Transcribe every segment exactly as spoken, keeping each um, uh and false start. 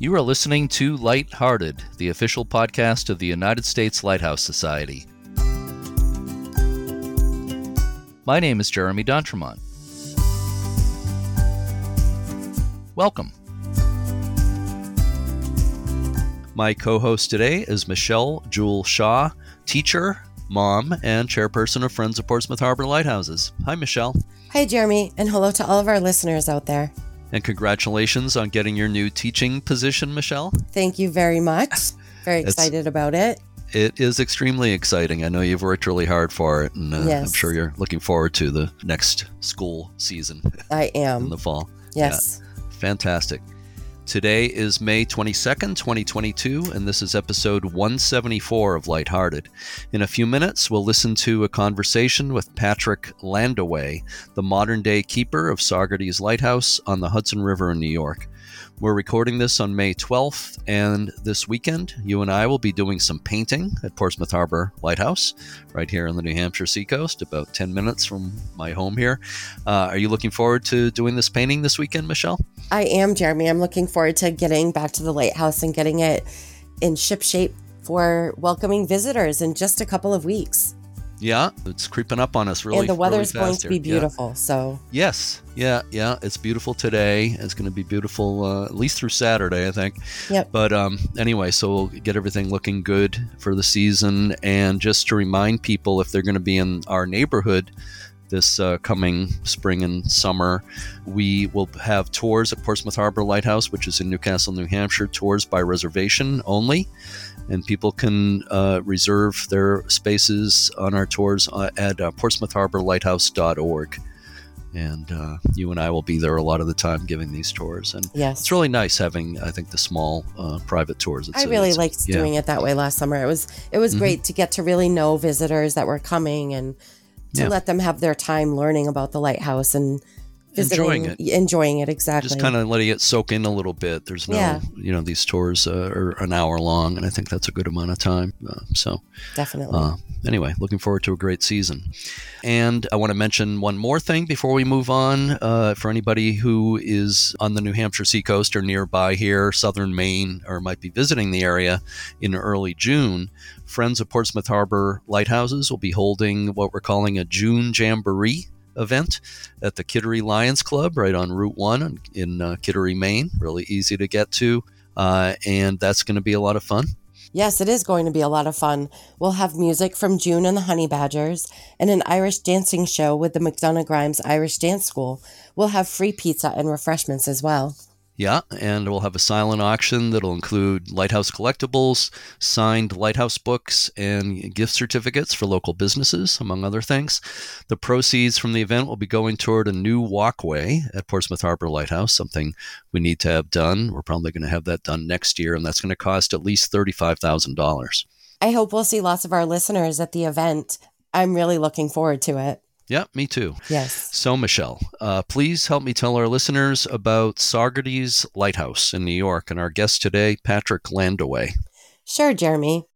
You are listening to Lighthearted, the official podcast of the United States Lighthouse Society. My name is Jeremy Dontremont. Welcome. My co-host today is Michelle Jewel Shaw, teacher, mom, and chairperson of Friends of Portsmouth Harbor Lighthouses. Hi, Michelle. Hi, Jeremy, and hello to all of our listeners out there. And congratulations on getting your new teaching position, Michelle. Thank you very much. Very excited about it. It is extremely exciting. I know you've worked really hard for it, and uh, yes. I'm sure you're looking forward to the next school season. I am. In the fall. Yes. Yeah. Fantastic. Today is May twenty-second, twenty twenty-two, and this is episode one seventy-four of Lighthearted. In a few minutes, we'll listen to a conversation with Patrick Landaway, the modern-day keeper of Saugerties Lighthouse on the Hudson River in New York. We're recording this on May twelfth, and this weekend, you and I will be doing some painting at Portsmouth Harbor Lighthouse, right here on the New Hampshire seacoast, about ten minutes from my home here. Uh, are you looking forward to doing this painting this weekend, Michelle? I am, Jeremy. I'm looking forward to getting back to the lighthouse and getting it in ship shape for welcoming visitors in just a couple of weeks. Yeah, it's creeping up on us really fast. And the weather's really going to be beautiful, yeah. so. Yes, yeah, yeah. It's beautiful today. It's going to be beautiful uh, at least through Saturday, I think. Yep. But um, anyway, so we'll get everything looking good for the season. And just to remind people, if they're going to be in our neighborhood this uh, coming spring and summer, we will have tours at Portsmouth Harbor Lighthouse, which is in Newcastle, New Hampshire, tours by reservation only. And people can uh, reserve their spaces on our tours at uh, portsmouth harbor lighthouse dot org. And uh, you and I will be there a lot of the time giving these tours. And yes. It's really nice having, I think, the small uh, private tours. It's, I really liked yeah. doing it that way last summer. It was, it was mm-hmm. great to get to really know visitors that were coming and to yeah. let them have their time learning about the lighthouse and visiting, enjoying it. Enjoying it, exactly. Just kind of letting it soak in a little bit. There's no, yeah. you know, these tours uh, are an hour long, and I think that's a good amount of time. Uh, so definitely. Uh, anyway, looking forward to a great season. And I want to mention one more thing before we move on. Uh, for anybody who is on the New Hampshire seacoast or nearby here, southern Maine, or might be visiting the area in early June, Friends of Portsmouth Harbor Lighthouses will be holding what we're calling a June Jamboree event at the Kittery Lions Club right on Route one in uh, Kittery, Maine. Really easy to get to, uh, and that's going to be a lot of fun. Yes, it is going to be a lot of fun. We'll have music from June and the Honey Badgers and an Irish dancing show with the McDonough-Grimes Irish Dance School. We'll have free pizza and refreshments as well. Yeah, and we'll have a silent auction that'll include lighthouse collectibles, signed lighthouse books, and gift certificates for local businesses, among other things. The proceeds from the event will be going toward a new walkway at Portsmouth Harbor Lighthouse, something we need to have done. We're probably going to have that done next year, and that's going to cost at least thirty-five thousand dollars. I hope we'll see lots of our listeners at the event. I'm really looking forward to it. Yeah, me too. Yes. So, Michelle, uh, please help me tell our listeners about Saugerties Lighthouse in New York and our guest today, Patrick Landaway. Sure, Jeremy.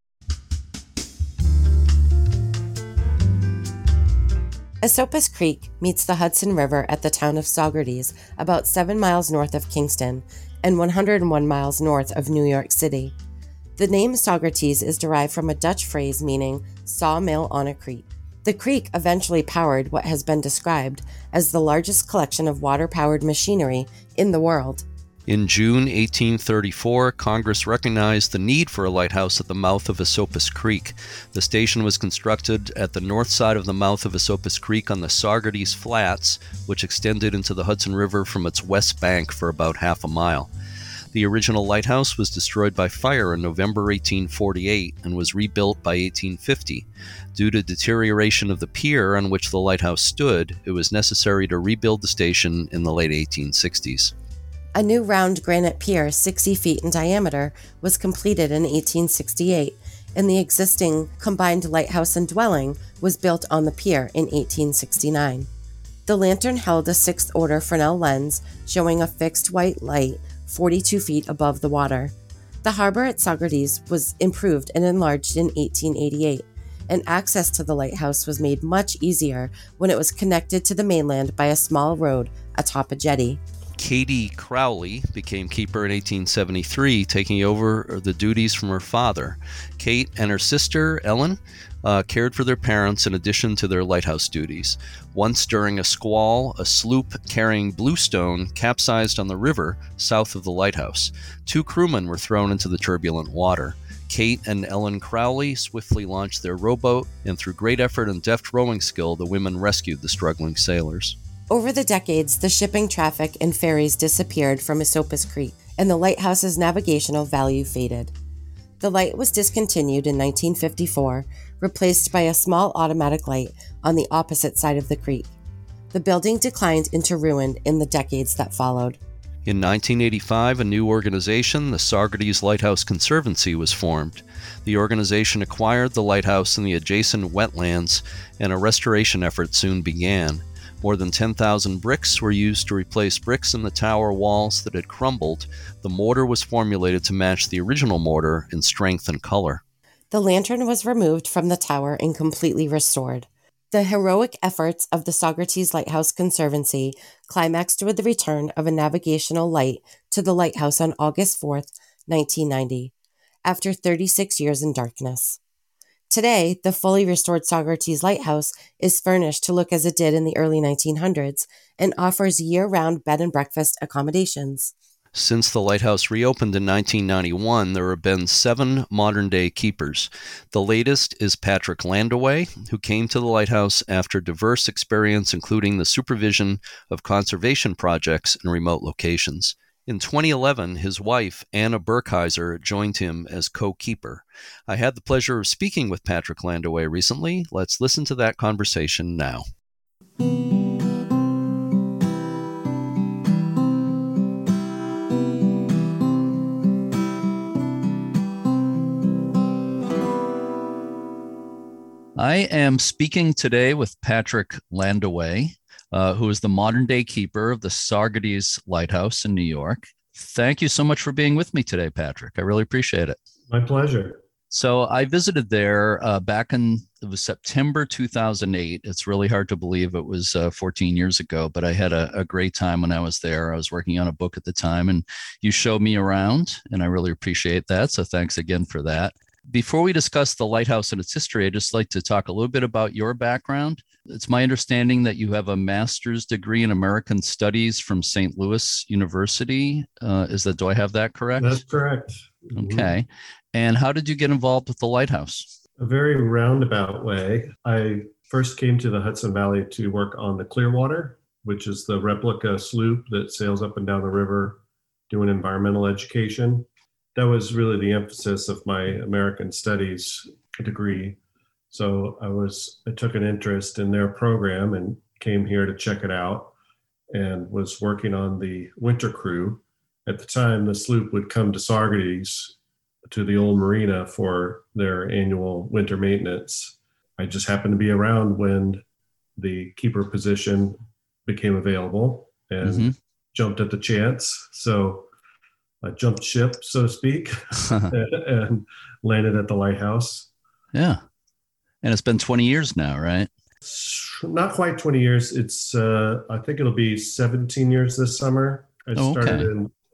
Esopus Creek meets the Hudson River at the town of Saugerties, about seven miles north of Kingston and one hundred one miles north of New York City. The name Saugerties is derived from a Dutch phrase meaning sawmill on a creek. The creek eventually powered what has been described as the largest collection of water-powered machinery in the world. In June eighteen thirty-four, Congress recognized the need for a lighthouse at the mouth of Esopus Creek. The station was constructed at the north side of the mouth of Esopus Creek on the Saugerties Flats, which extended into the Hudson River from its west bank for about half a mile. The original lighthouse was destroyed by fire in November eighteen forty-eight and was rebuilt by eighteen fifty. Due to deterioration of the pier on which the lighthouse stood, it was necessary to rebuild the station in the late eighteen sixties. A new round granite pier, sixty feet in diameter, was completed in eighteen sixty-eight, and the existing combined lighthouse and dwelling was built on the pier in eighteen sixty-nine. The lantern held a sixth-order Fresnel lens showing a fixed white light forty-two feet above the water. The harbor at Saugerties was improved and enlarged in eighteen eighty-eight, and access to the lighthouse was made much easier when it was connected to the mainland by a small road atop a jetty. Kate Crowley became keeper in eighteen seventy-three, taking over the duties from her father. Kate and her sister, Ellen, uh, cared for their parents in addition to their lighthouse duties. Once during a squall, a sloop carrying bluestone capsized on the river south of the lighthouse. Two crewmen were thrown into the turbulent water. Kate and Ellen Crowley swiftly launched their rowboat, and through great effort and deft rowing skill, the women rescued the struggling sailors. Over the decades, the shipping traffic and ferries disappeared from Esopus Creek, and the lighthouse's navigational value faded. The light was discontinued in nineteen fifty-four, replaced by a small automatic light on the opposite side of the creek. The building declined into ruin in the decades that followed. In nineteen eighty-five, a new organization, the Saugerties Lighthouse Conservancy, was formed. The organization acquired the lighthouse and the adjacent wetlands, and a restoration effort soon began. More than ten thousand bricks were used to replace bricks in the tower walls that had crumbled. The mortar was formulated to match the original mortar in strength and color. The lantern was removed from the tower and completely restored. The heroic efforts of the Saugerties Lighthouse Conservancy climaxed with the return of a navigational light to the lighthouse on August fourth, nineteen ninety, after thirty-six years in darkness. Today, the fully restored Saugerties Lighthouse is furnished to look as it did in the early nineteen hundreds and offers year-round bed and breakfast accommodations. Since the lighthouse reopened in nineteen ninety-one, there have been seven modern-day keepers. The latest is Patrick Landaway, who came to the lighthouse after diverse experience, including the supervision of conservation projects in remote locations. In twenty eleven, his wife, Anna Burkheiser, joined him as co-keeper. I had the pleasure of speaking with Patrick Landaway recently. Let's listen to that conversation now. I am speaking today with Patrick Landaway, Uh, who is the modern-day keeper of the Saugerties Lighthouse in New York. Thank you so much for being with me today, Patrick. I really appreciate it. My pleasure. So I visited there uh, back in it was September two thousand eight. It's really hard to believe it was uh, fourteen years ago, but I had a, a great time when I was there. I was working on a book at the time, and you showed me around, and I really appreciate that. So thanks again for that. Before we discuss the lighthouse and its history, I'd just like to talk a little bit about your background. It's my understanding that you have a master's degree in American Studies from Saint Louis University. Uh, is that, do I have that correct? That's correct. Mm-hmm. Okay. And how did you get involved with the lighthouse? A very roundabout way. I first came to the Hudson Valley to work on the Clearwater, which is the replica sloop that sails up and down the river doing environmental education. That was really the emphasis of my American Studies degree. So I was, I took an interest in their program and came here to check it out, and was working on the winter crew. At the time, the sloop would come to Saugerties, to the old marina, for their annual winter maintenance. I just happened to be around when the keeper position became available and mm-hmm. jumped at the chance. So I jumped ship, so to speak, and landed at the lighthouse. Yeah. And it's been twenty years now, right? Not quite twenty years. It's, uh, I think it'll be seventeen years this summer. I oh, started okay.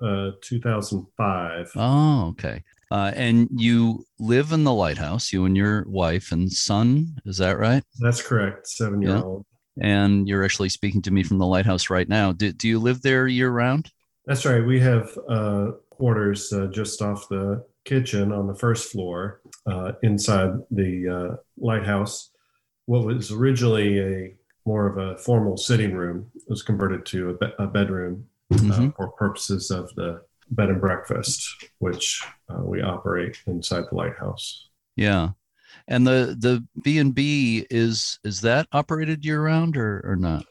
in uh, two thousand five. Oh, okay. Uh, and you live in the lighthouse, you and your wife and son, is that right? That's correct. Seven-year-old. Yeah. And you're actually speaking to me from the lighthouse right now. Do, do you live there year-round? That's right. We have uh, quarters uh, just off the kitchen on the first floor uh, inside the uh, lighthouse. What was originally a more of a formal sitting room was converted to a, be- a bedroom mm-hmm. uh, for purposes of the bed and breakfast, which uh, we operate inside the lighthouse. Yeah. And the, the B and B, is is that operated year-round or, or not?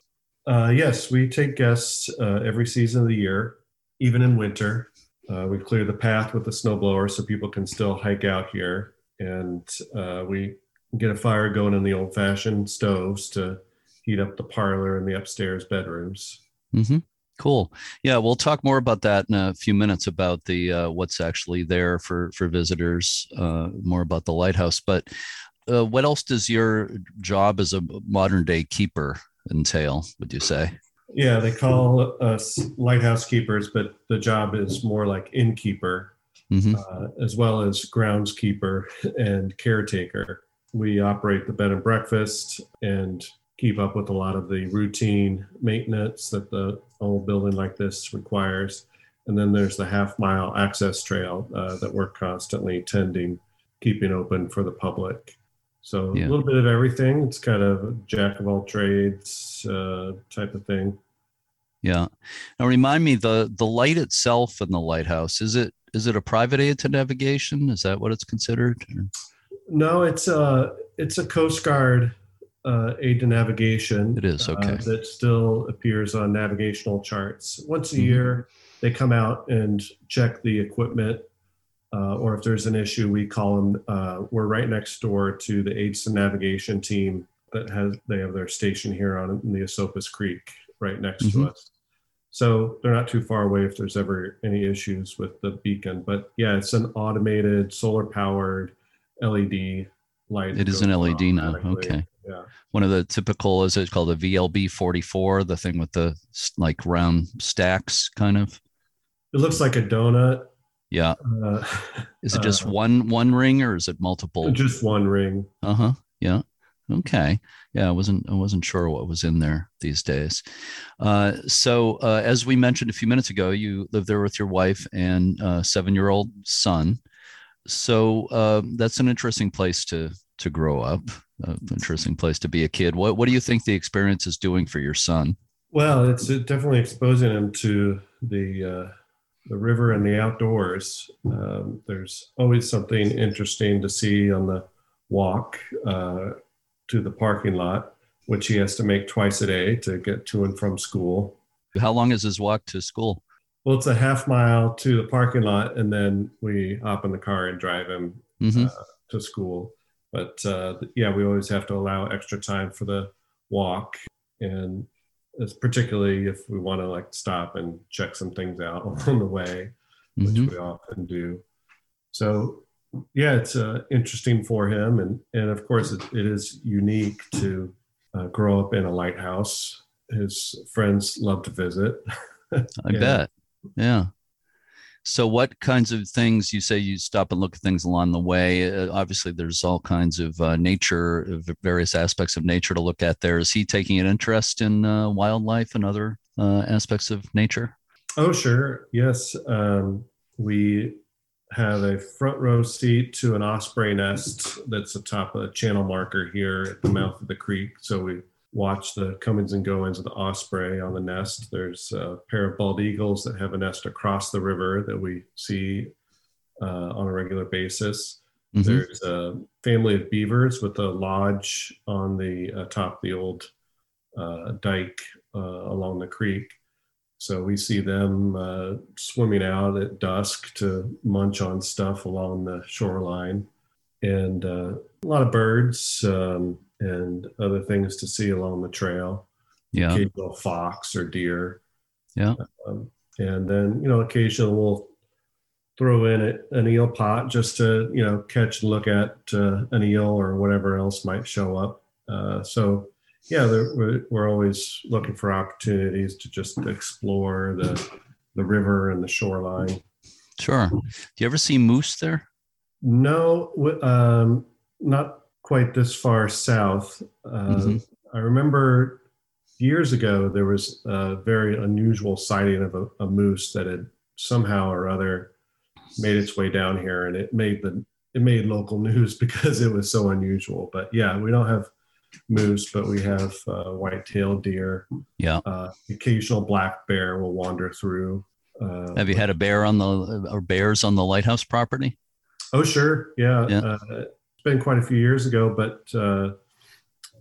Uh, yes, we take guests uh, every season of the year. Even in winter, uh, we clear the path with a snowblower so people can still hike out here. And uh, we get a fire going in the old-fashioned stoves to heat up the parlor and the upstairs bedrooms. Mm-hmm. Cool. Yeah, we'll talk more about that in a few minutes about the uh, what's actually there for, for visitors, uh, more about the lighthouse. But uh, what else does your job as a modern-day keeper entail, would you say? Yeah, they call us lighthouse keepers, but the job is more like innkeeper, mm-hmm. uh, as well as groundskeeper and caretaker. We operate the bed and breakfast and keep up with a lot of the routine maintenance that the old building like this requires. And then there's the half mile access trail uh, that we're constantly tending, keeping open for the public. So yeah. a little bit of everything. It's kind of a jack of all trades uh, type of thing. Yeah. Now remind me, the the light itself in the lighthouse, is it is it a private aid to navigation? Is that what it's considered? No, it's a it's a Coast Guard uh, aid to navigation. It is okay. Uh, that still appears on navigational charts once a mm-hmm. year. They come out and check the equipment, uh, or if there's an issue, we call them. Uh, we're right next door to the aids to navigation team that has. They have their station here on in the Esopus Creek, right next mm-hmm. to us. So they're not too far away if there's ever any issues with the beacon. But yeah, it's an automated, solar-powered L E D light. It is an L E D now. Okay. Yeah. One of the typical is it's called a V L B forty-four, the thing with the like round stacks, kind of. It looks like a donut. Yeah. Uh, is it just uh, one one ring or is it multiple? Just one ring. Uh huh. Yeah. Okay. Yeah. I wasn't I wasn't sure what was in there these days. Uh, so uh, as we mentioned a few minutes ago, you live there with your wife and uh, seven year old son. So uh, that's an interesting place to to grow up. An interesting place to be a kid. What What do you think the experience is doing for your son? Well, it's definitely exposing him to the uh, the river and the outdoors. Um, there's always something interesting to see on the walk uh, to the parking lot, which he has to make twice a day to get to and from school. How long is his walk to school? Well, it's a half mile to the parking lot, and then we hop in the car and drive him mm-hmm. uh, to school. But uh, yeah, we always have to allow extra time for the walk, and it's particularly if we want to like stop and check some things out on the way, which mm-hmm. we often do. So yeah, it's uh, interesting for him. And, and of course it, it is unique to uh, grow up in a lighthouse. His friends love to visit. I yeah. bet. Yeah. So what kinds of things, you say you stop and look at things along the way. Uh, obviously, there's all kinds of uh, nature, various aspects of nature to look at there. Is he taking an interest in uh, wildlife and other uh, aspects of nature? Oh, sure. Yes. Um, we have a front row seat to an osprey nest that's atop a channel marker here at the mouth of the creek. So we watch the comings and goings of the osprey on the nest. There's a pair of bald eagles that have a nest across the river that we see uh, on a regular basis. Mm-hmm. There's a family of beavers with a lodge on the uh, top of the old uh, dike uh, along the creek. So we see them uh, swimming out at dusk to munch on stuff along the shoreline. And uh, a lot of birds, um, and other things to see along the trail. Yeah. Occasional fox or deer. Yeah. Um, and then, you know, occasionally we'll throw in an eel pot just to, you know, catch and look at uh, an eel or whatever else might show up. Uh, so, yeah, we're, we're always looking for opportunities to just explore the the river and the shoreline. Sure. Do you ever see moose there? No, um, not quite this far south. Uh, mm-hmm. I remember years ago, there was a very unusual sighting of a, a moose that had somehow or other made its way down here. And it made the, it made local news because it was so unusual, but yeah, we don't have moose, but we have uh, white-tailed deer. Yeah. Uh, occasional black bear will wander through. Uh, have you had a bear on the, or bears on the lighthouse property? Oh, sure. Yeah. Yeah. Uh, been quite a few years ago, but uh,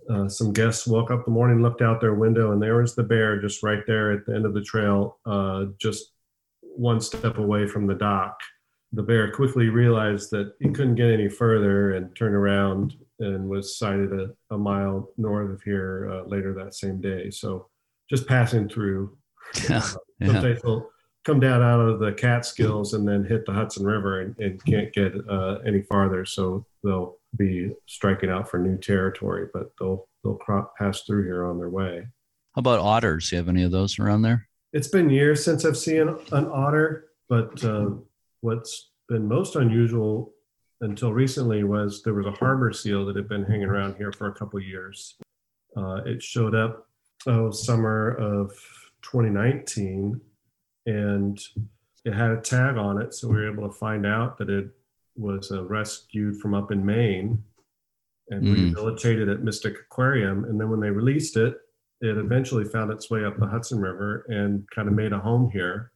uh, some guests woke up the morning, looked out their window, and there was the bear just right there at the end of the trail, uh, just one step away from the dock. The bear quickly realized that he couldn't get any further and turned around and was sighted a, a mile north of here uh, later that same day. So just passing through. Yeah, uh, yeah. Sometimes they'll come down out of the Catskills and then hit the Hudson River and, and can't get uh, any farther. So they'll be striking out for new territory, but they'll they'll crop pass through here on their way. How about otters? Do you have any of those around there? It's been years since I've seen an otter, but uh, what's been most unusual until recently was there was a harbor seal that had been hanging around here for a couple of years. Uh, it showed up oh, summer of twenty nineteen, and it had a tag on it, so we were able to find out that it was uh, rescued from up in Maine and mm. rehabilitated at Mystic Aquarium. And then when they released it, it eventually found its way up the Hudson River and kind of made a home here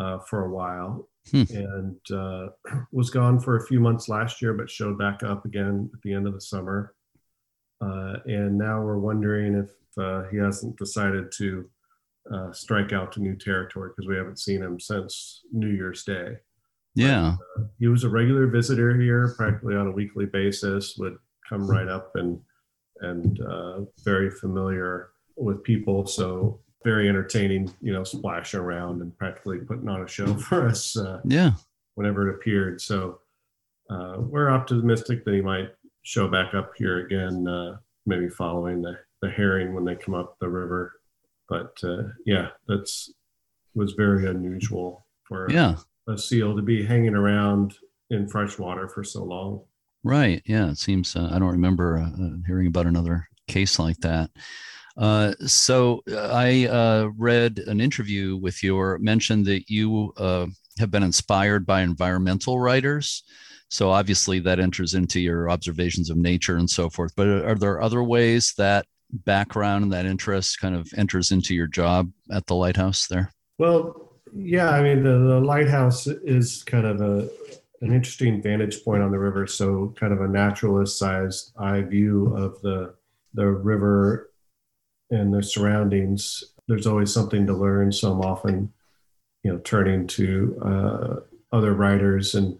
uh, for a while. Hmm. And uh, was gone for a few months last year, but showed back up again at the end of the summer. Uh, and now we're wondering if uh, he hasn't decided to uh, strike out to new territory, because we haven't seen him since New Year's Day. Yeah. But, uh, he was a regular visitor here, practically on a weekly basis, would come right up and, and uh, very familiar with people. So very entertaining, you know, splash around and practically putting on a show for us uh, yeah. whenever it appeared. So uh, we're optimistic that he might show back up here again, uh, maybe following the, the herring when they come up the river. But uh, yeah, that's was very unusual for yeah. a, a seal to be hanging around in fresh water for so long. Right. Yeah. It seems, uh, I don't remember uh, hearing about another case like that. Uh, so I uh, read an interview with you, or mentioned that you uh, have been inspired by environmental writers. So obviously that enters into your observations of nature and so forth. But are there other ways that background and that interest kind of enters into your job at the lighthouse there? Well, yeah, I mean, the, the lighthouse is kind of a an interesting vantage point on the river. So kind of a naturalist-sized eye view of the the river and their surroundings. There's always something to learn. So I'm often, you know, turning to uh, other writers and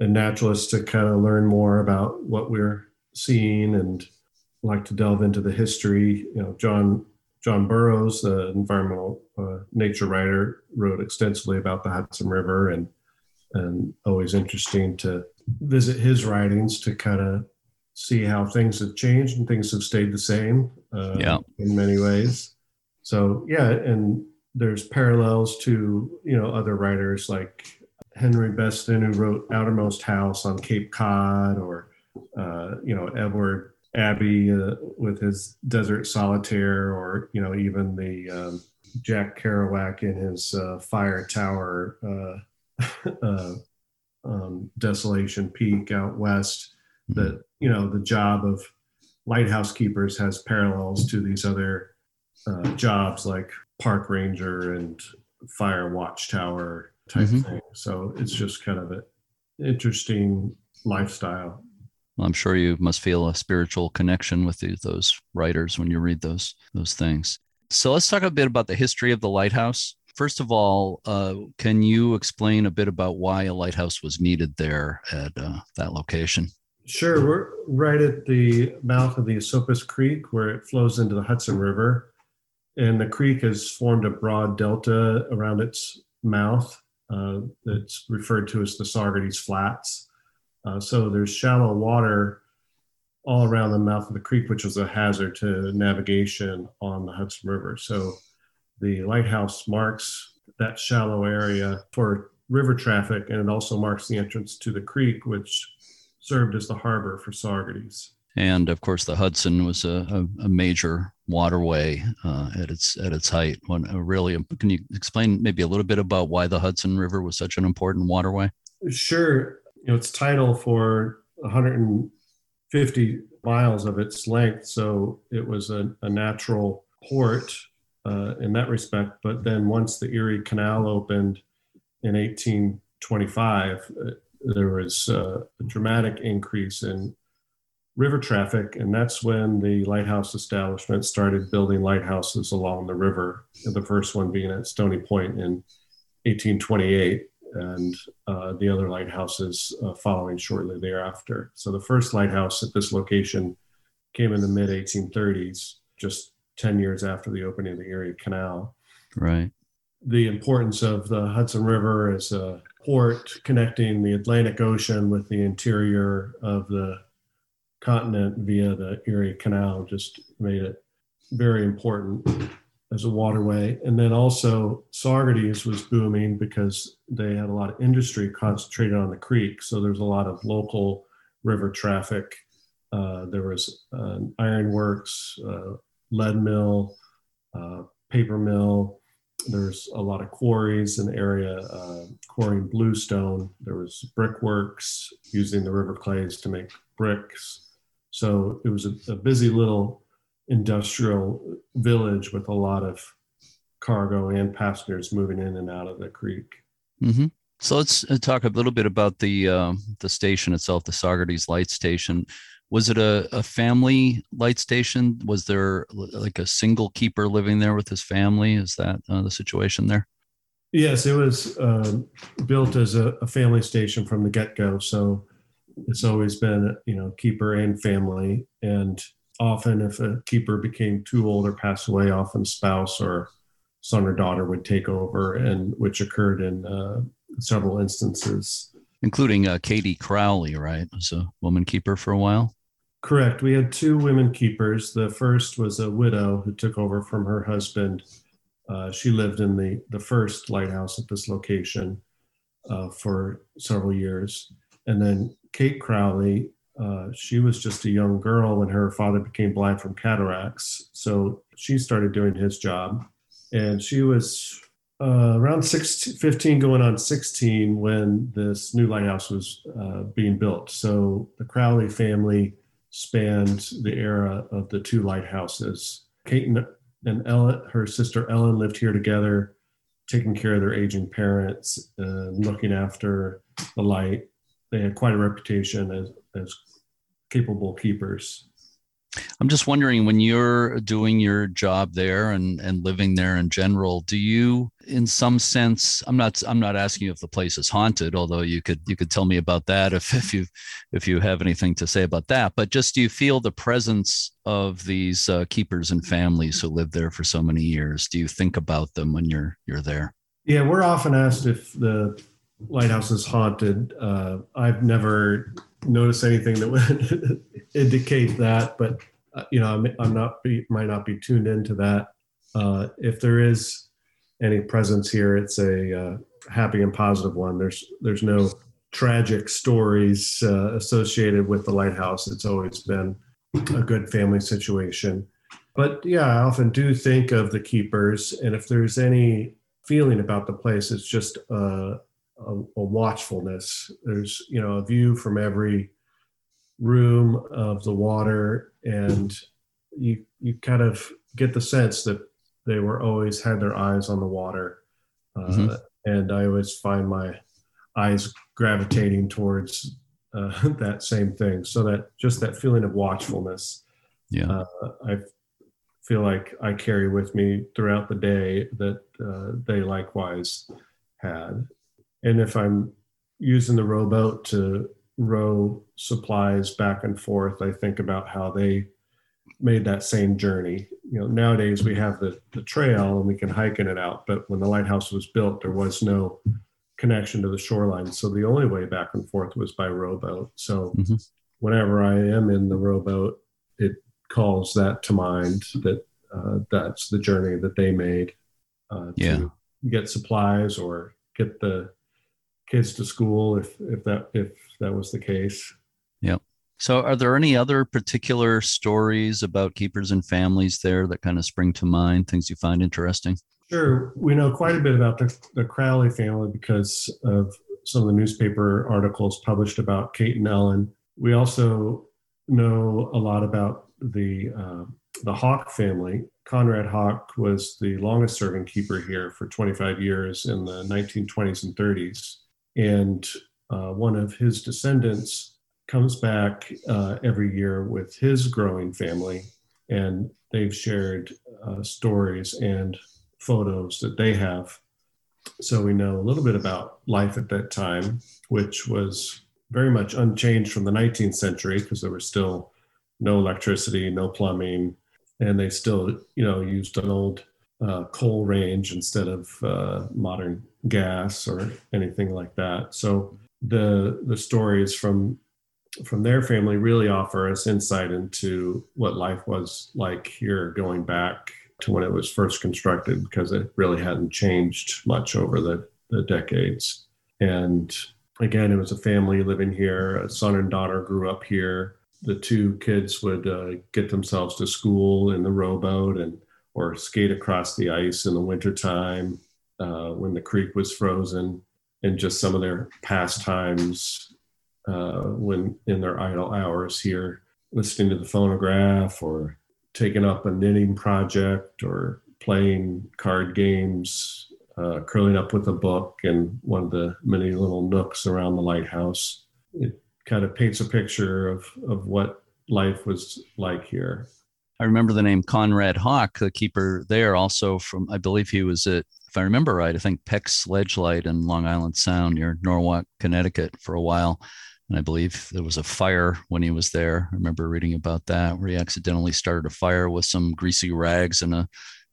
and naturalists to kind of learn more about what we're seeing, and like to delve into the history. You know, John John Burroughs, the environmental uh, nature writer, wrote extensively about the Hudson River, and and always interesting to visit his writings to kind of see how things have changed and things have stayed the same uh, yeah. in many ways. So, yeah, and there's parallels to, you know, other writers like Henry Beston, who wrote Outermost House on Cape Cod, or, uh, you know, Edward Abbey uh, with his Desert Solitaire, or, you know, even the um, Jack Kerouac in his uh, Fire Tower, uh, uh, um, Desolation Peak out west. That, you know, the job of lighthouse keepers has parallels to these other uh, jobs like park ranger and fire watchtower type mm-hmm. thing. So it's just kind of an interesting lifestyle. Well, I'm sure you must feel a spiritual connection with the, those writers when you read those those things. So let's talk a bit about the history of the lighthouse. First of all, uh, can you explain a bit about why a lighthouse was needed there at uh, that location? Sure. We're right at the mouth of the Esopus Creek, where it flows into the Hudson River. And the creek has formed a broad delta around its mouth uh, that's referred to as the Saugerties Flats. Uh, so there's shallow water all around the mouth of the creek, which is a hazard to navigation on the Hudson River. So the lighthouse marks that shallow area for river traffic, and it also marks the entrance to the creek, which served as the harbor for Saugerties. And of course, the Hudson was a, a, a major waterway uh, at its at its height. When, uh, really, can you explain maybe a little bit about why the Hudson River was such an important waterway? Sure. You know, its title for one hundred fifty miles of its length, so it was a, a natural port uh, in that respect. But then once the Erie Canal opened in eighteen twenty-five, uh, there was a dramatic increase in river traffic, and that's when the lighthouse establishment started building lighthouses along the river, the first one being at Stony Point in eighteen twenty-eight, and uh, the other lighthouses uh, following shortly thereafter. So the first lighthouse at this location came in the mid eighteen thirties, just ten years after the opening of the Erie Canal. Right. The importance of the Hudson River as a port connecting the Atlantic Ocean with the interior of the continent via the Erie Canal just made it very important as a waterway. And then also Saugerties was booming because they had a lot of industry concentrated on the creek. So there's a lot of local river traffic. Uh, there was uh, an ironworks, uh, lead mill, uh, paper mill. There's a lot of quarries in the area, uh, quarrying bluestone. There was brickworks using the river clays to make bricks. So it was a, a busy little industrial village with a lot of cargo and passengers moving in and out of the creek. Mm-hmm. So let's talk a little bit about the uh, the station itself, the Saugerties Light Station. Was it a, a family light station? Was there like a single keeper living there with his family? Is that uh, the situation there? Yes, it was um, built as a, a family station from the get-go. So it's always been, you know, keeper and family. And often if a keeper became too old or passed away, often spouse or son or daughter would take over, and which occurred in uh, several instances. Including uh, Kate Crowley, right? Was a woman keeper for a while? Correct. We had two women keepers. The first was a widow who took over from her husband. Uh, she lived in the, the first lighthouse at this location uh, for several years. And then Kate Crowley, uh, she was just a young girl when her father became blind from cataracts. So she started doing his job. And she was uh, around sixteen, fifteen going on sixteen when this new lighthouse was uh, being built. So the Crowley family spanned the era of the two lighthouses. Kate and Ellen, her sister Ellen, lived here together, taking care of their aging parents, uh, looking after the light. They had quite a reputation as, as capable keepers. I'm just wondering, when you're doing your job there and, and living there in general, do you, in some sense, I'm not I'm not asking you if the place is haunted, although you could you could tell me about that if, if you if you have anything to say about that. But just, do you feel the presence of these uh, keepers and families who lived there for so many years? Do you think about them when you're you're there? Yeah, we're often asked if the lighthouse is haunted. Uh, I've never noticed anything that would indicate that, but uh, you know, I'm, I'm not be, might not be tuned into that. Uh, if there is any presence here, it's a uh, happy and positive one. There's there's no tragic stories uh, associated with the lighthouse. It's always been a good family situation. But yeah, I often do think of the keepers, and if there's any feeling about the place, it's just uh, a, a watchfulness. There's, you know, a view from every room of the water, and you you kind of get the sense that they were always had their eyes on the water. Uh, mm-hmm. And I always find my eyes gravitating towards uh, that same thing. So that just that feeling of watchfulness, yeah, uh, I feel like I carry with me throughout the day that uh, they likewise had. And if I'm using the rowboat to row supplies back and forth, I think about how they made that same journey. You know, nowadays we have the, the trail and we can hike in and out, but when the lighthouse was built, there was no connection to the shoreline. So the only way back and forth was by rowboat. So mm-hmm. whenever I am in the rowboat, it calls that to mind, that uh, that's the journey that they made uh, yeah. to get supplies or get the kids to school, if if that if that was the case. Yeah. So are there any other particular stories about keepers and families there that kind of spring to mind, things you find interesting? Sure. We know quite a bit about the, the Crowley family because of some of the newspaper articles published about Kate and Ellen. We also know a lot about the uh, the Hawk family. Conrad Hawk was the longest serving keeper here for twenty-five years in the nineteen twenties and thirties. And uh, one of his descendants comes back uh, every year with his growing family, and they've shared uh, stories and photos that they have. So we know a little bit about life at that time, which was very much unchanged from the nineteenth century because there was still no electricity, no plumbing, and they still, you know, used an old uh, coal range instead of uh, modern gas or anything like that. So the the stories from from their family really offer us insight into what life was like here going back to when it was first constructed, because it really hadn't changed much over the, the decades. And again, it was a family living here. A son and daughter grew up here. The two kids would uh, get themselves to school in the rowboat and or skate across the ice in the wintertime uh, when the creek was frozen, and just some of their pastimes uh, when in their idle hours here, listening to the phonograph or taking up a knitting project or playing card games, uh, curling up with a book in one of the many little nooks around the lighthouse. It kind of paints a picture of, of what life was like here. I remember the name Conrad Hawk, the keeper there, also from, I believe he was at, if I remember right, I think Peck's Sledge Light in Long Island Sound near Norwalk, Connecticut for a while. And I believe there was a fire when he was there. I remember reading about that, where he accidentally started a fire with some greasy rags in a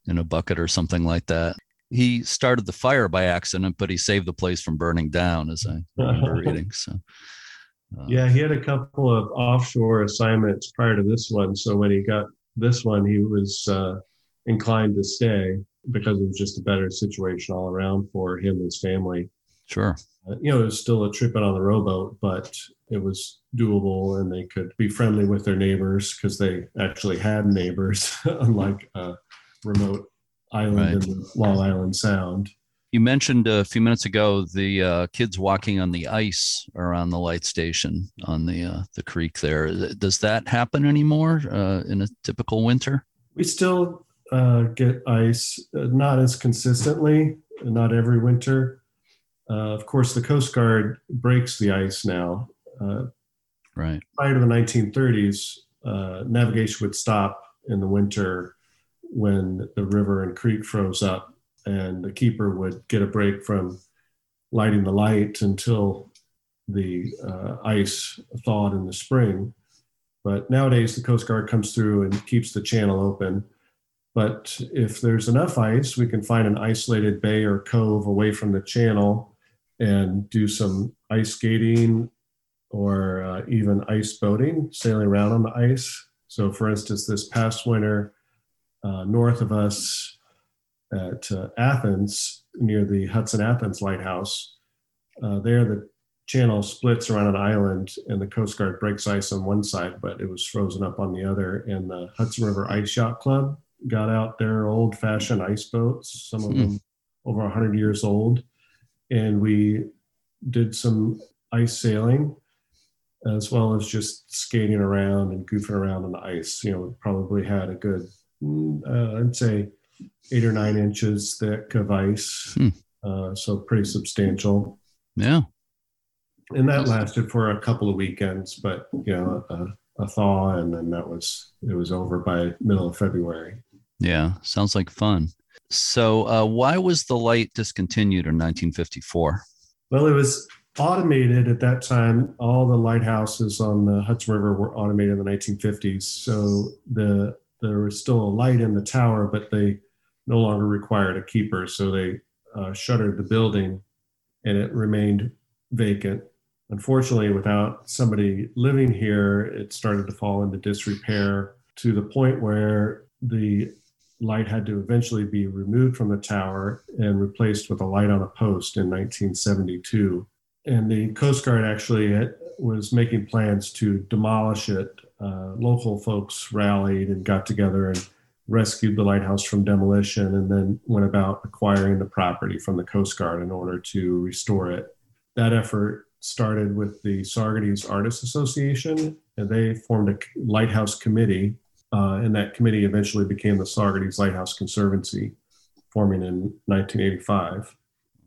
in a bucket or something like that. He started the fire by accident, but he saved the place from burning down, as I remember reading. So, uh, yeah, he had a couple of offshore assignments prior to this one. So when he got this one, he was uh, inclined to stay because it was just a better situation all around for him and his family. Sure. You know, it was still a trip out on the rowboat, but it was doable, and they could be friendly with their neighbors because they actually had neighbors, unlike a remote island right. in the Long Island Sound. You mentioned a few minutes ago the uh, kids walking on the ice around the light station on the uh, the creek there. Does that happen anymore uh, in a typical winter? We still uh, get ice, uh, not as consistently, not every winter. Uh, of course, the Coast Guard breaks the ice now. Uh, right. Prior to the nineteen thirties, uh, navigation would stop in the winter when the river and creek froze up, and the keeper would get a break from lighting the light until the uh, ice thawed in the spring. But nowadays, the Coast Guard comes through and keeps the channel open. But if there's enough ice, we can find an isolated bay or cove away from the channel and do some ice skating or uh, even ice boating, sailing around on the ice. So for instance, this past winter, uh, north of us at uh, Athens, near the Hudson Athens Lighthouse, uh, there the channel splits around an island and the Coast Guard breaks ice on one side, but it was frozen up on the other. And the Hudson River Ice Yacht Club got out their old fashioned ice boats, some of mm. them over a hundred years old. And we did some ice sailing as well as just skating around and goofing around on the ice. You know, we probably had a good, uh, I'd say, eight or nine inches thick of ice. Hmm. Uh, so pretty substantial. Yeah. And that lasted for a couple of weekends, but, you know, a, a thaw, and then that was, it was over by middle of February. Yeah. Sounds like fun. So uh, why was the light discontinued in nineteen fifty-four? Well, it was automated at that time. All the lighthouses on the Hudson River were automated in the nineteen fifties. So the there was still a light in the tower, but they no longer required a keeper. So they uh, shuttered the building, and it remained vacant. Unfortunately, without somebody living here, it started to fall into disrepair to the point where the light had to eventually be removed from the tower and replaced with a light on a post in nineteen seventy-two. And the Coast Guard actually had, was making plans to demolish it. Uh, local folks rallied and got together and rescued the lighthouse from demolition, and then went about acquiring the property from the Coast Guard in order to restore it. That effort started with the Saugerties Artists Association, and they formed a lighthouse committee. Uh, and that committee eventually became the Saugerties Lighthouse Conservancy, forming in nineteen eighty-five.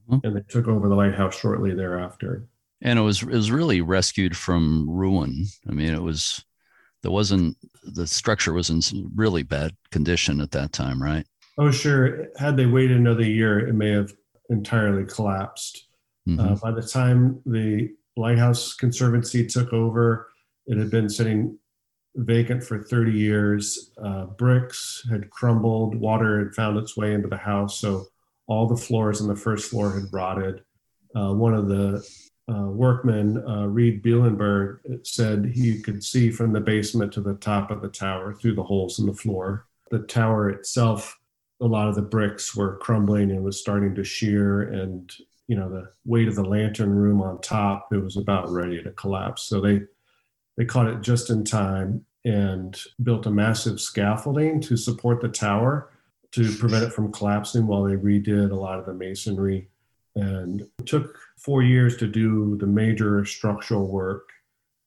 Mm-hmm. And they took over the lighthouse shortly thereafter. And it was it was really rescued from ruin. I mean, it was, there wasn't, the structure was in really bad condition at that time, right? Oh, sure. Had they waited another year, it may have entirely collapsed. Mm-hmm. Uh, by the time the Lighthouse Conservancy took over, it had been sitting vacant for thirty years. Uh, bricks had crumbled, water had found its way into the house, so all the floors on the first floor had rotted. Uh, one of the uh, workman, uh, Reed Bielenberg, said he could see from the basement to the top of the tower through the holes in the floor. The tower itself, a lot of the bricks were crumbling and was starting to shear, and, you know, the weight of the lantern room on top, it was about ready to collapse. So they they caught it just in time and built a massive scaffolding to support the tower to prevent it from collapsing while they redid a lot of the masonry. And it took four years to do the major structural work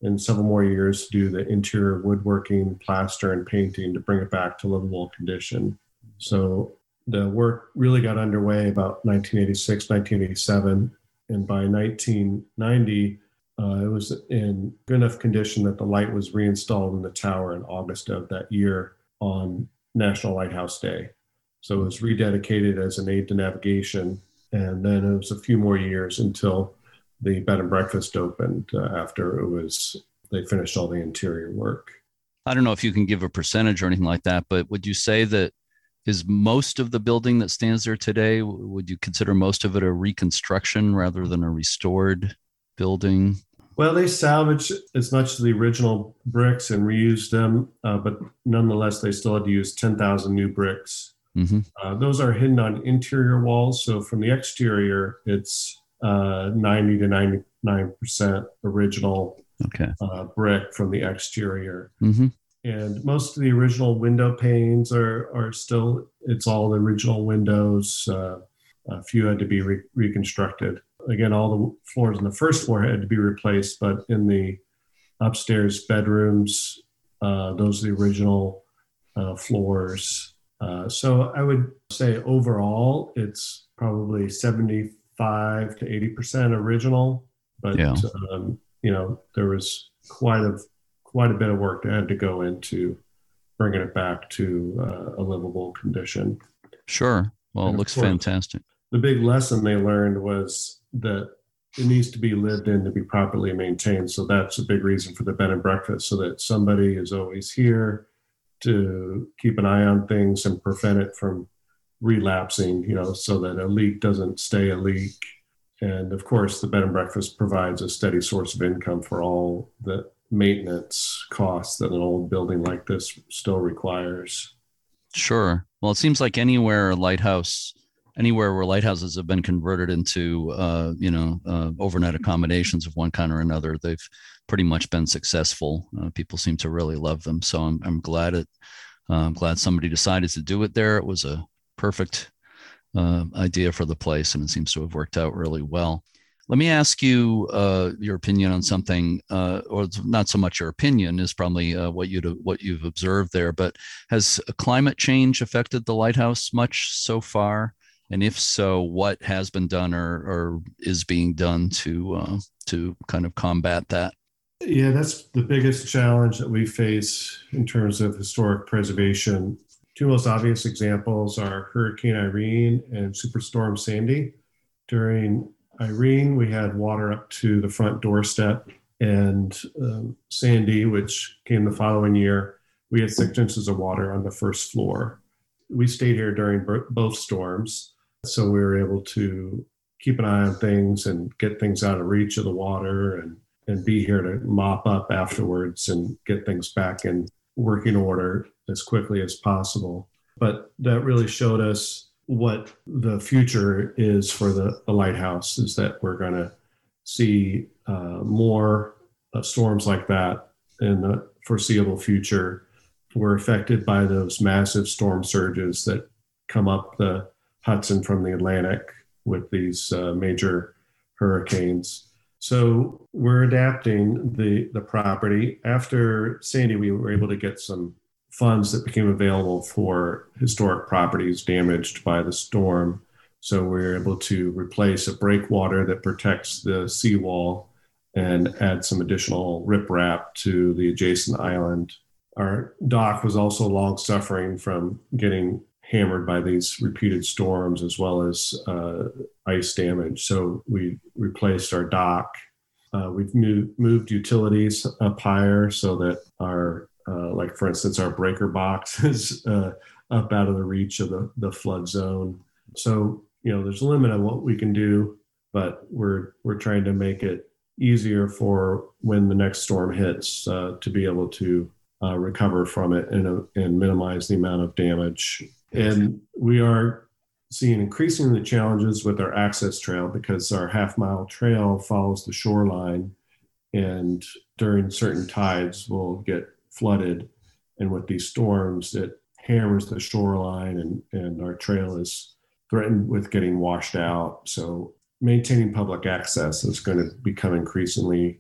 and several more years to do the interior woodworking, plaster, and painting to bring it back to livable condition. So the work really got underway about nineteen eighty-six, nineteen eighty-seven. And by nineteen ninety, uh, it was in good enough condition that the light was reinstalled in the tower in August of that year on National Lighthouse Day. So it was rededicated as an aid to navigation. And then it was a few more years until the bed and breakfast opened uh, after it was, they finished all the interior work. I don't know if you can give a percentage or anything like that, but would you say that is most of the building that stands there today, would you consider most of it a reconstruction rather than a restored building? Well, they salvaged as much of the original bricks and reused them, uh, but nonetheless, they still had to use ten thousand new bricks. Mm-hmm. Uh, those are hidden on interior walls. So from the exterior, it's uh, ninety to ninety-nine percent original okay. uh, brick from the exterior. Mm-hmm. And most of the original window panes are, are still, it's all the original windows. Uh, a few had to be re- reconstructed. Again, all the floors on the first floor had to be replaced, but in the upstairs bedrooms, uh, those are the original uh, floors. Uh, so I would say overall, it's probably seventy-five to eighty percent original, but, yeah. um, you know, there was quite a quite a bit of work that had to go into bringing it back to uh, a livable condition. Sure. Well, it looks fantastic. The big lesson they learned was that it needs to be lived in to be properly maintained. So that's a big reason for the bed and breakfast, so that somebody is always here to keep an eye on things and prevent it from relapsing, you know, so that a leak doesn't stay a leak. And of course, the bed and breakfast provides a steady source of income for all the maintenance costs that an old building like this still requires. Sure. Well, it seems like anywhere a lighthouse, anywhere where lighthouses have been converted into, uh, you know, uh, overnight accommodations of one kind or another, they've pretty much been successful. Uh, people seem to really love them. So I'm, I'm glad it, uh, I'm glad somebody decided to do it there. It was a perfect uh, idea for the place, and it seems to have worked out really well. Let me ask you uh, your opinion on something, uh, or not so much your opinion is probably uh, what you what you've observed there. But has climate change affected the lighthouse much so far? And if so, what has been done or, or is being done to uh, to kind of combat that? Yeah, that's the biggest challenge that we face in terms of historic preservation. Two most obvious examples are Hurricane Irene and Superstorm Sandy. During Irene, we had water up to the front doorstep, and um, Sandy, which came the following year, we had six inches of water on the first floor. We stayed here during b- both storms, so we were able to keep an eye on things and get things out of reach of the water and, and be here to mop up afterwards and get things back in working order as quickly as possible. But that really showed us what the future is for the, the lighthouse, is that we're going to see uh, more uh, storms like that in the foreseeable future. We're affected by those massive storm surges that come up the Hudson from the Atlantic with these uh, major hurricanes. So we're adapting the, the property. After Sandy, we were able to get some funds that became available for historic properties damaged by the storm. So we were able to replace a breakwater that protects the seawall and add some additional riprap to the adjacent island. Our dock was also long suffering from getting hammered by these repeated storms as well as uh, ice damage. So we replaced our dock. Uh, we've new, moved utilities up higher so that our Uh, like, for instance, our breaker box is uh, up out of the reach of the, the flood zone. So, you know, there's a limit on what we can do, but we're we're trying to make it easier for when the next storm hits uh, to be able to uh, recover from it and, uh, and minimize the amount of damage. And we are seeing increasingly challenges with our access trail because our half mile trail follows the shoreline and during certain tides will get flooded. And with these storms, it hammers the shoreline and, and our trail is threatened with getting washed out. So maintaining public access is going to become increasingly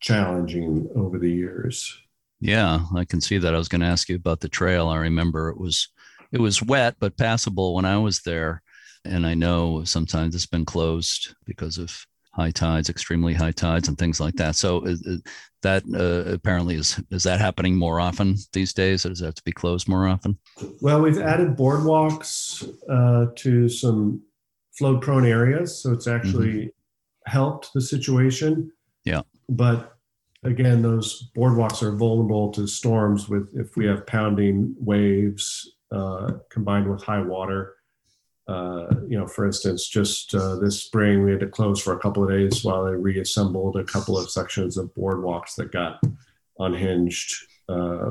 challenging over the years. Yeah, I can see that. I was going to ask you about the trail. I remember it was it was wet, but passable when I was there. And I know sometimes it's been closed because of high tides, extremely high tides and things like that. So is, is that uh, apparently is, is that happening more often these days? Or does it have to be closed more often? Well, we've added boardwalks uh, to some flood prone areas. So it's actually mm-hmm. helped the situation. Yeah. But again, those boardwalks are vulnerable to storms with, if we have pounding waves uh, combined with high water. Uh, you know, for instance, just uh, this spring, we had to close for a couple of days while they reassembled a couple of sections of boardwalks that got unhinged uh,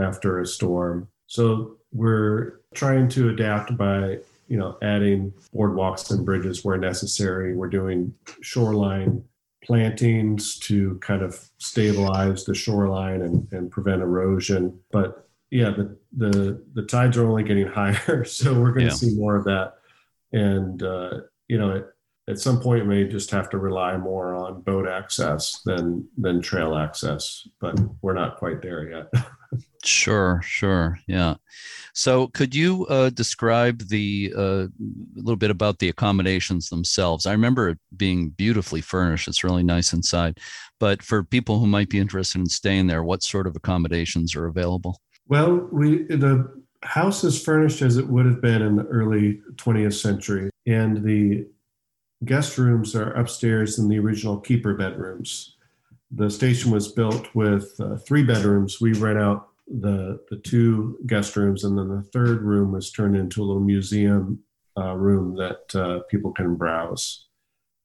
after a storm. So we're trying to adapt by, you know, adding boardwalks and bridges where necessary. We're doing shoreline plantings to kind of stabilize the shoreline and, and prevent erosion. But yeah, the, the the tides are only getting higher, so we're going to yeah. see more of that. And, uh, you know, it, at some point, we may just have to rely more on boat access than than trail access, but we're not quite there yet. Sure, sure, yeah. So could you uh, describe the a uh, little bit about the accommodations themselves? I remember it being beautifully furnished. It's really nice inside. But for people who might be interested in staying there, what sort of accommodations are available? Well, we the house is furnished as it would have been in the early twentieth century, and the guest rooms are upstairs in the original keeper bedrooms. The station was built with uh, three bedrooms. We rent out the, the two guest rooms, and then the third room was turned into a little museum uh, room that uh, people can browse.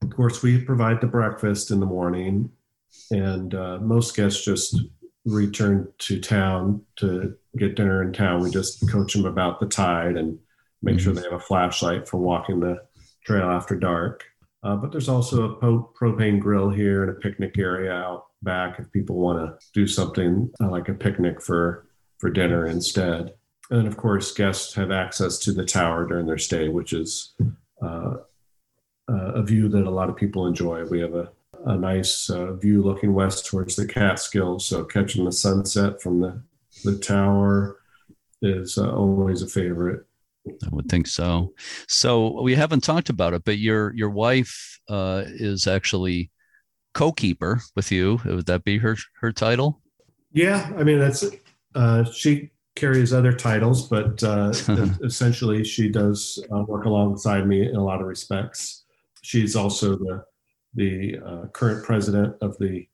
Of course, we provide the breakfast in the morning, and uh, most guests just return to town to get dinner in town. We just coach them about the tide and make mm-hmm. sure they have a flashlight for walking the trail after dark. Uh, but there's also a po- propane grill here and a picnic area out back if people want to do something uh, like a picnic for, for dinner instead. And of course, guests have access to the tower during their stay, which is uh, a view that a lot of people enjoy. We have a a nice uh, view looking west towards the Catskills. So catching the sunset from the, the tower is uh, always a favorite. I would think so. So we haven't talked about it, but your, your wife uh, is actually co-keeper with you. Would that be her, her title? Yeah. I mean, that's, uh, she carries other titles, but uh, essentially she does uh, work alongside me in a lot of respects. She's also the, the uh, current president of the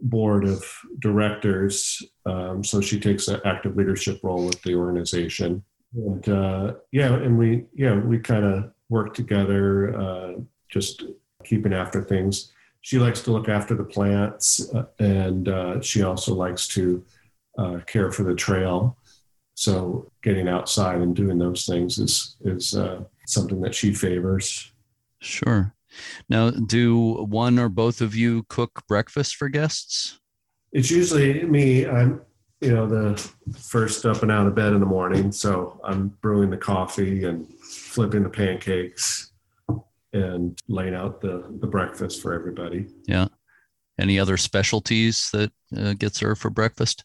board of directors. Um, so she takes an active leadership role with the organization. And uh, yeah, and we, yeah, we kind of work together, uh, just keeping after things. She likes to look after the plants uh, and uh, she also likes to uh, care for the trail. So getting outside and doing those things is, is uh, something that she favors. Sure. Now, do one or both of you cook breakfast for guests? It's usually me. I'm, you know, the first up and out of bed in the morning. So I'm brewing the coffee and flipping the pancakes and laying out the, the breakfast for everybody. Yeah. Any other specialties that uh, get served for breakfast?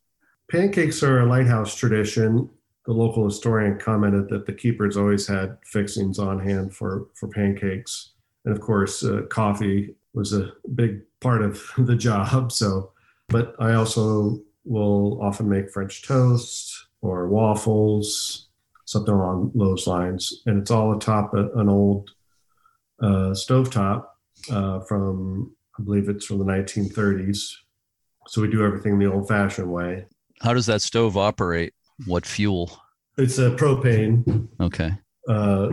Pancakes are a lighthouse tradition. The local historian commented that the keepers always had fixings on hand for, for pancakes. And of course, uh, coffee was a big part of the job. So, but I also will often make French toast or waffles, something along those lines. And it's all atop a, an old uh, stovetop uh, from, I believe it's from the nineteen thirties. So we do everything the old fashioned way. How does that stove operate? What fuel? It's a propane. Okay. Uh,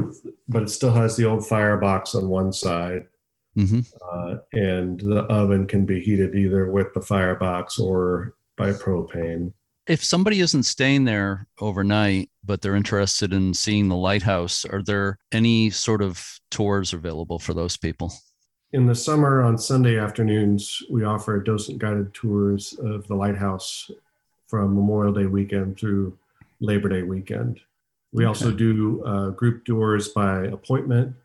but it still has the old firebox on one side. Mm-hmm. Uh, and the oven can be heated either with the firebox or by propane. If somebody isn't staying there overnight, but they're interested in seeing the lighthouse, are there any sort of tours available for those people? In the summer on Sunday afternoons, we offer docent-guided tours of the lighthouse from Memorial Day weekend through Labor Day weekend. We okay. also do uh, group tours by appointment.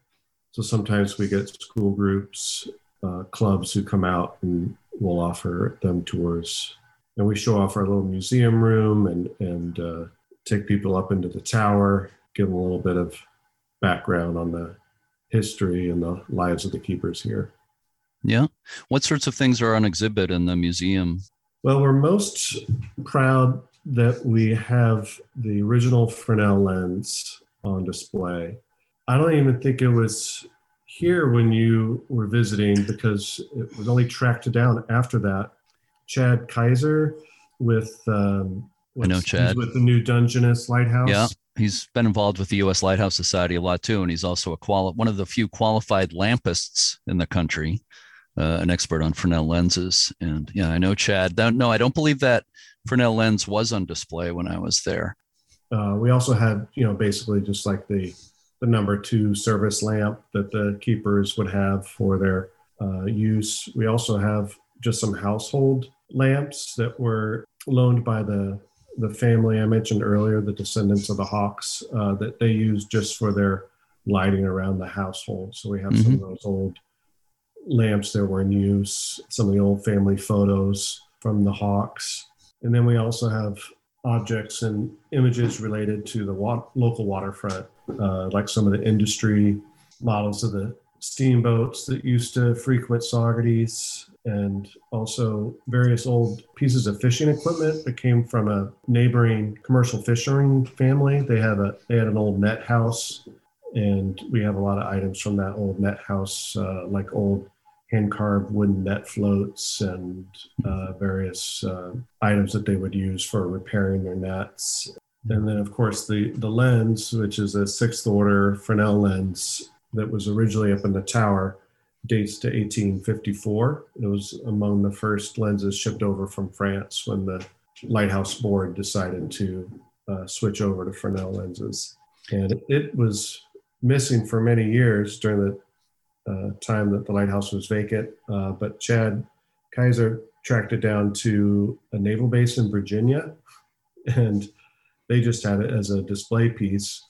So sometimes we get school groups, uh, clubs who come out, and we'll offer them tours. And we show off our little museum room and, and uh, take people up into the tower, give them a little bit of background on the history and the lives of the keepers here. Yeah. What sorts of things are on exhibit in the museum? Well, we're most proud that we have the original Fresnel lens on display. I don't even think it was here when you were visiting, because it was only tracked down after that. Chad Kaiser with um, I know Chad with the new Dungeness Lighthouse. Yeah, he's been involved with the U S Lighthouse Society a lot too, and he's also a quali- one of the few qualified lampists in the country, uh, an expert on Fresnel lenses. And yeah, I know Chad. No, I don't believe that Fresnel lens was on display when I was there. Uh, we also had, you know, basically just like the the number two service lamp that the keepers would have for their uh, use. We also have just some household lamps that were loaned by the the family I mentioned earlier, the descendants of the Hawks, uh, that they used just for their lighting around the household. So we have mm-hmm. some of those old lamps that were in use, some of the old family photos from the Hawks. And then we also have objects and images related to the wa- local waterfront, uh, like some of the industry models of the steamboats that used to frequent Saugerties, and also various old pieces of fishing equipment that came from a neighboring commercial fishing family. They had a they had an old net house, and we have a lot of items from that old net house, uh, like old hand-carved wooden net floats and uh, various uh, items that they would use for repairing their nets. And then, of course, the, the lens, which is a sixth-order Fresnel lens that was originally up in the tower, dates to eighteen fifty-four. It was among the first lenses shipped over from France when the Lighthouse Board decided to uh, switch over to Fresnel lenses. And it was missing for many years during the uh, time that the lighthouse was vacant. Uh, but Chad Kaiser tracked it down to a naval base in Virginia, and they just had it as a display piece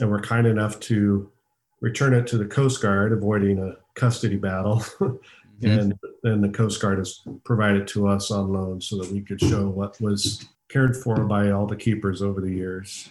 and were kind enough to return it to the Coast Guard, avoiding a custody battle. And then the Coast Guard is provided to us on loan so that we could show what was cared for by all the keepers over the years.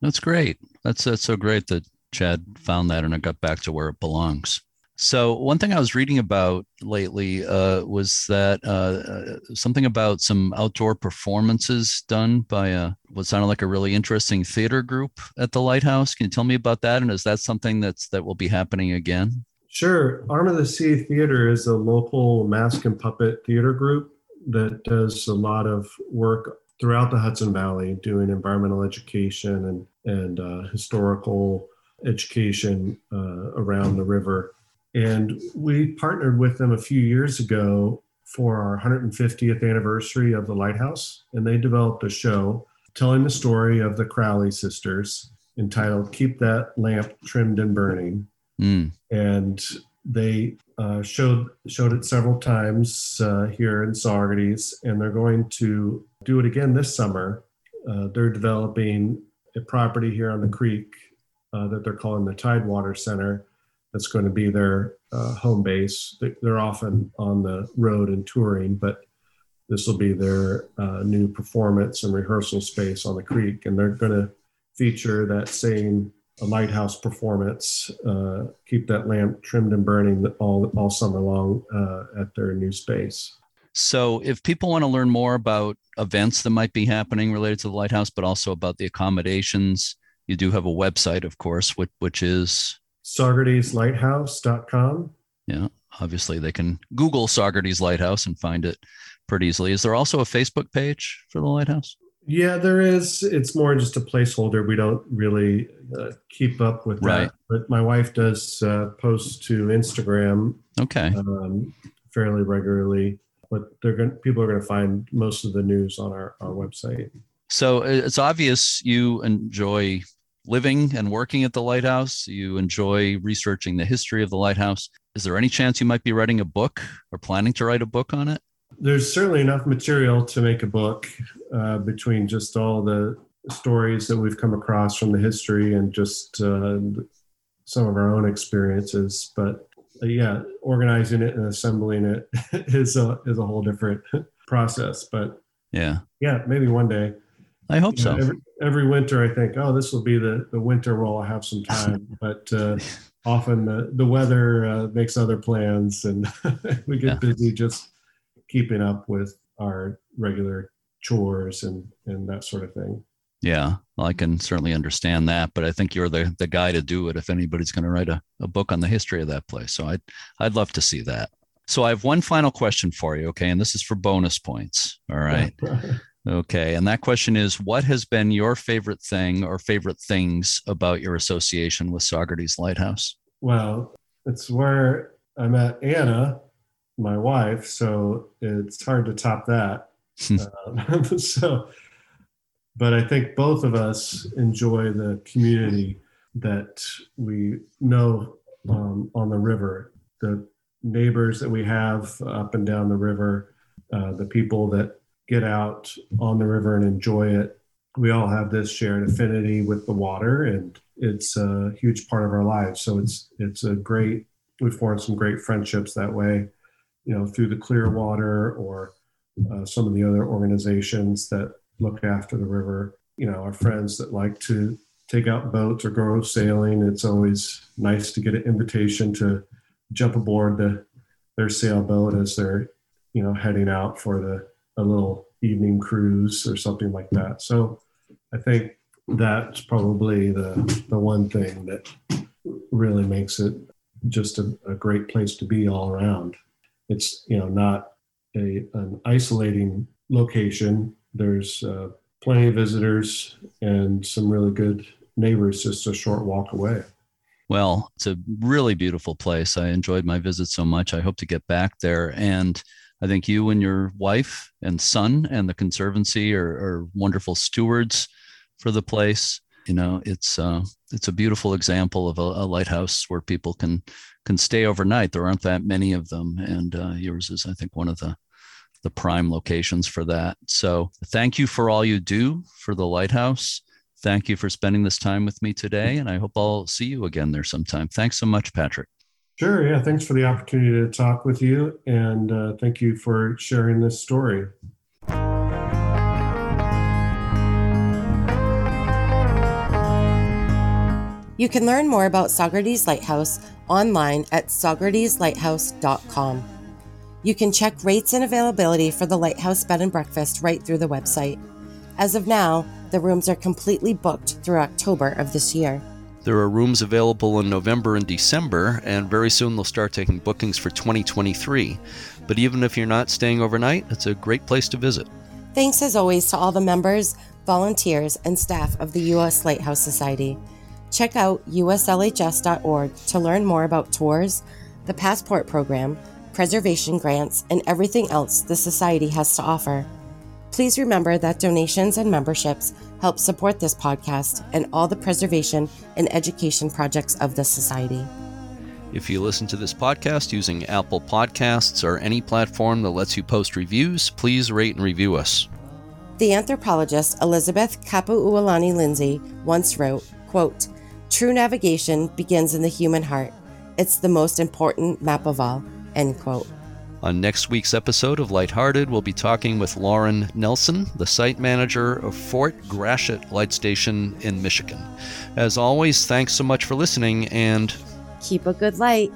That's great. That's, that's so great that Chad found that and it got back to where it belongs. So one thing I was reading about lately uh, was that uh, something about some outdoor performances done by a, what sounded like a really interesting theater group at the lighthouse. Can you tell me about that? And is that something that's that will be happening again? Sure. Arm of the Sea Theater is a local mask and puppet theater group that does a lot of work throughout the Hudson Valley, doing environmental education and, and uh, historical education uh, around the river. And we partnered with them a few years ago for our one hundred fiftieth anniversary of the lighthouse. And they developed a show telling the story of the Crowley sisters entitled Keep That Lamp Trimmed and Burning. Mm. And they uh, showed showed it several times uh, here in Saugerties. And they're going to do it again this summer. Uh, they're developing a property here on the creek uh, that they're calling the Tidewater Center. That's going to be their uh, home base. They're often on the road and touring, but this will be their uh, new performance and rehearsal space on the creek. And they're going to feature that same lighthouse performance, uh, Keep That Lamp Trimmed and Burning, all, all summer long uh, at their new space. So if people want to learn more about events that might be happening related to the lighthouse, but also about the accommodations, you do have a website, of course, which, which is... Saugerties Lighthouse dot com. Yeah, obviously they can Google Saugerties Lighthouse and find it pretty easily. Is there also a Facebook page for the lighthouse? Yeah, there is. It's more just a placeholder. We don't really uh, keep up with right. that. But my wife does uh, post to Instagram okay. um, fairly regularly. But they're going, people are going to find most of the news on our, our website. So it's obvious you enjoy living and working at the lighthouse. You enjoy researching the history of the lighthouse. Is there any chance you might be writing a book or planning to write a book on it? There's certainly enough material to make a book uh, between just all the stories that we've come across from the history and just uh, some of our own experiences. But uh, yeah, organizing it and assembling it is a, is a whole different process. But yeah, yeah, maybe one day. I hope you know, so. Every, every winter I think, oh, this will be the, the winter where I'll have some time. But uh, often the, the weather uh, makes other plans and we get yeah. busy just keeping up with our regular chores and, and that sort of thing. Yeah, well, I can certainly understand that, but I think you're the, the guy to do it if anybody's going to write a, a book on the history of that place. So I'd, I'd love to see that. So I have one final question for you, okay? And this is for bonus points, all right? Okay, and that question is, what has been your favorite thing or favorite things about your association with Saugerties Lighthouse? Well, it's where I met Anna, my wife, so it's hard to top that. um, so, but I think both of us enjoy the community that we know um, on the river, the neighbors that we have up and down the river, uh, the people that get out on the river and enjoy it. We all have this shared affinity with the water, and it's a huge part of our lives. So it's it's a great, we've formed some great friendships that way, you know, through the Clearwater or uh, some of the other organizations that look after the river. You know, our friends that like to take out boats or go sailing, it's always nice to get an invitation to jump aboard the, their sailboat as they're, you know, heading out for the a little evening cruise or something like that. So I think that's probably the the one thing that really makes it just a, a great place to be all around. It's, you know, not a an isolating location. There's uh, plenty of visitors and some really good neighbors just a short walk away. Well, it's a really beautiful place. I enjoyed my visit so much. I hope to get back there. And I think you and your wife and son and the Conservancy are, are wonderful stewards for the place. You know, it's uh, it's a beautiful example of a, a lighthouse where people can can stay overnight. There aren't that many of them, and uh, yours is, I think, one of the the prime locations for that. So thank you for all you do for the lighthouse. Thank you for spending this time with me today, and I hope I'll see you again there sometime. Thanks so much, Patrick. Sure. Yeah. Thanks for the opportunity to talk with you. And uh, thank you for sharing this story. You can learn more about Saugerties Lighthouse online at saugerties lighthouse dot com. You can check rates and availability for the Lighthouse Bed and Breakfast right through the website. As of now, the rooms are completely booked through October of this year. There are rooms available in November and December, and very soon they'll start taking bookings for twenty twenty-three. But even if you're not staying overnight, it's a great place to visit. Thanks as always to all the members, volunteers, and staff of the U S. Lighthouse Society. Check out u s l h s dot org to learn more about tours, the Passport Program, preservation grants, and everything else the Society has to offer. Please remember that donations and memberships help support this podcast and all the preservation and education projects of the Society. If you listen to this podcast using Apple Podcasts or any platform that lets you post reviews, please rate and review us. The anthropologist Elizabeth Kapu'uolani Lindsay once wrote, quote, "True navigation begins in the human heart. It's the most important map of all," end quote. On next week's episode of Lighthearted, we'll be talking with Lauren Nelson, the site manager of Fort Gratiot Light Station in Michigan. As always, thanks so much for listening, and keep a good light.